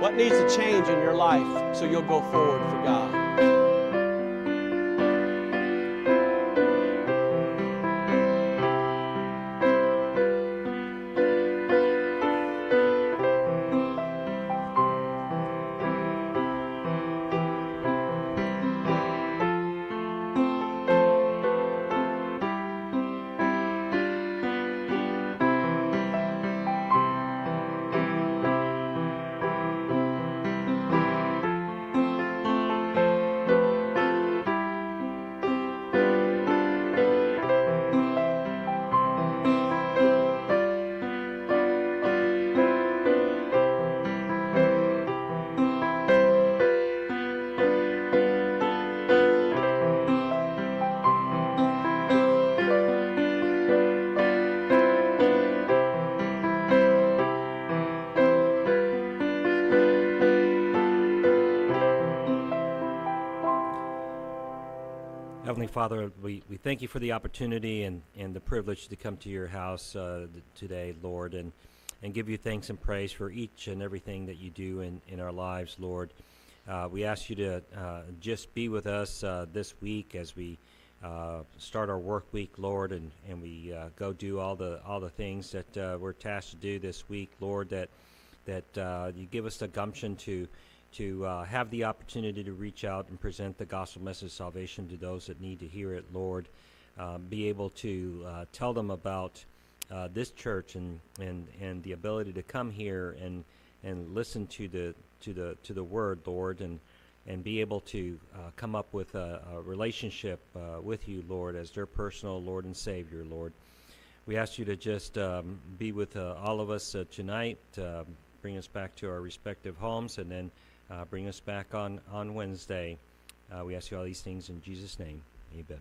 What needs to change in your life so you'll go forward for God? Father, we thank you for the opportunity and the privilege to come to your house today, Lord, and give you thanks and praise for each and everything that you do in our lives, Lord. We ask you to just be with us this week as we start our work week, Lord, and we go do all the things that we're tasked to do this week, Lord, that you give us the gumption to have the opportunity to reach out and present the gospel message of salvation to those that need to hear it, Lord. Be able to tell them about this church and the ability to come here and listen to the word, Lord, and be able to come up with a relationship with you, Lord, as their personal Lord and Savior, Lord. We ask you to just be with all of us tonight, bring us back to our respective homes, and then bring us back on Wednesday. We ask you all these things in Jesus' name. Amen.